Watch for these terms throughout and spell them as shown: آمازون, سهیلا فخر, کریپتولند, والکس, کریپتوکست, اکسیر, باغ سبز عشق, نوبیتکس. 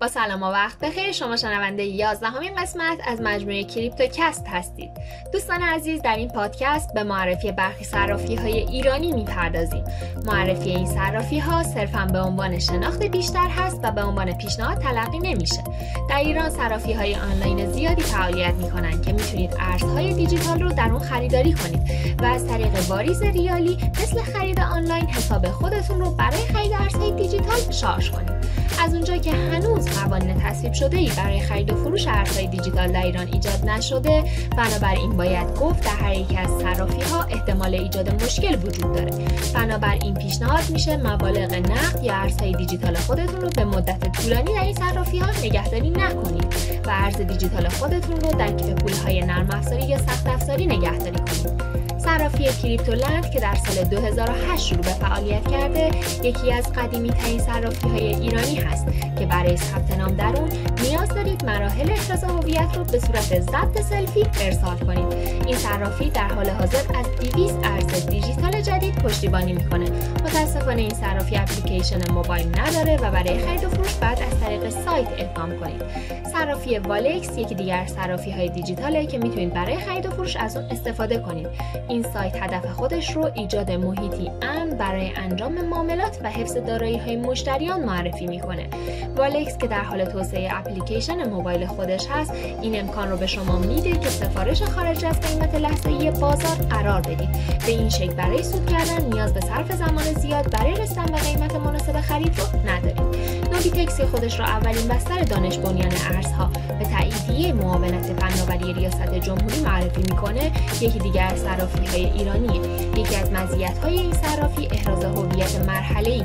با سلام و وقت بخیر. شما شنونده 11مین قسمت از مجموعه کریپتوکست هستید. دوستان عزیز، در این پادکست به معرفی برخی صرافی‌های ایرانی می‌پردازیم. معرفی این صرافی‌ها صرفاً به عنوان شناخت بیشتر هست و به عنوان پیشنهاد تلقی نمیشه. در ایران صرافی‌های آنلاین زیادی فعالیت می‌کنند که می‌تونید ارزهای دیجیتال رو در اون خریداری کنید و از طریق واریز ریالی مثل خرید آنلاین حساب خودتون رو برای خرید ارزهای دیجیتال شارژ کنید. از اونجا که هنوز قوانین تصویب شده‌ای برای خرید و فروش ارزهای دیجیتال در ایران ایجاد نشده، بنابراین باید گفت در هر یک از صرافی‌ها احتمال ایجاد مشکل وجود داره. بنابراین پیشنهاد میشه مبالغ نقد یا ارزهای دیجیتال خودتون رو به مدت طولانی در این صرافی‌ها نگهداری نکنید و ارز دیجیتال خودتون رو در کیف پول‌های نرم افزاری یا سخت افزاری نگهداری کنید. صرافی کریپتولند که در سال 2008 شروع به فعالیت کرده، یکی از قدیمی‌ترین صرافی‌های ایرانی هست که برای ثبت نام در اون نیاز دارید مراحل احراز هویت رو به صورت ضبط سلفی ارسال کنید. این صرافی در حال حاضر از 200 ارز دیجیتال جدید پشتیبانی می‌کنه. متأسفانه این صرافی اپلیکیشن موبایل نداره و برای خرید و فروش باید از طریق سایت اقدام کنید. صرافی والکس یکی دیگر صرافی‌های دیجیتاله که می‌تونید برای خرید و فروش از اون استفاده کنید. این سایت هدف خودش رو ایجاد محیطی امن برای انجام معاملات و حفظ دارایی‌های مشتریان معرفی می‌کنه. والکس که در حال توسعه اپلیکیشن موبایل خودش هست، این امکان رو به شما میده که سفارش خارج از قیمت لحظه‌ای بازار قرار بدید. به این شکل برای سود کردن نیاز به صرف زمان زیاد برای رسیدن به قیمت مناسب خرید رو ندارید. نوبیتکس خودش را اولین بستر دانش بنیان ارزها به تأییدیه معاونت فناوری ریاست جمهوری معرفی می‌کنه، یکی دیگر از صرافی‌های ایرانی. یکی از مزیت‌های این صرافی احراز هویت مرحله‌ایه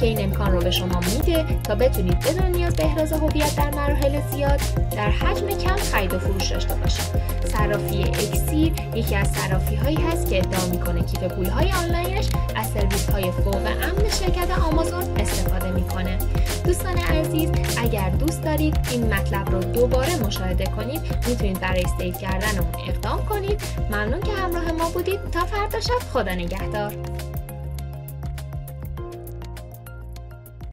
که این امکان رو به شما میده تا بتونید بدون نیاز به احراز هویت در مراحل زیاد در حجم کم خرید و فروش داشته باشید. صرافی اکسیر یکی از صرافی‌هایی هست که ادعا می‌کنه کیف پول‌های آنلاینش از سرویس‌های فوق امن شرکت آمازون استفاده می‌کنه. دوستان عزیز، اگر دوست دارید این مطلب رو دوباره مشاهده کنید، میتونید برای سیو کردن اون اقدام کنید. ممنون که همراه ما بودید. تا فردا شب، خدا نگهدار.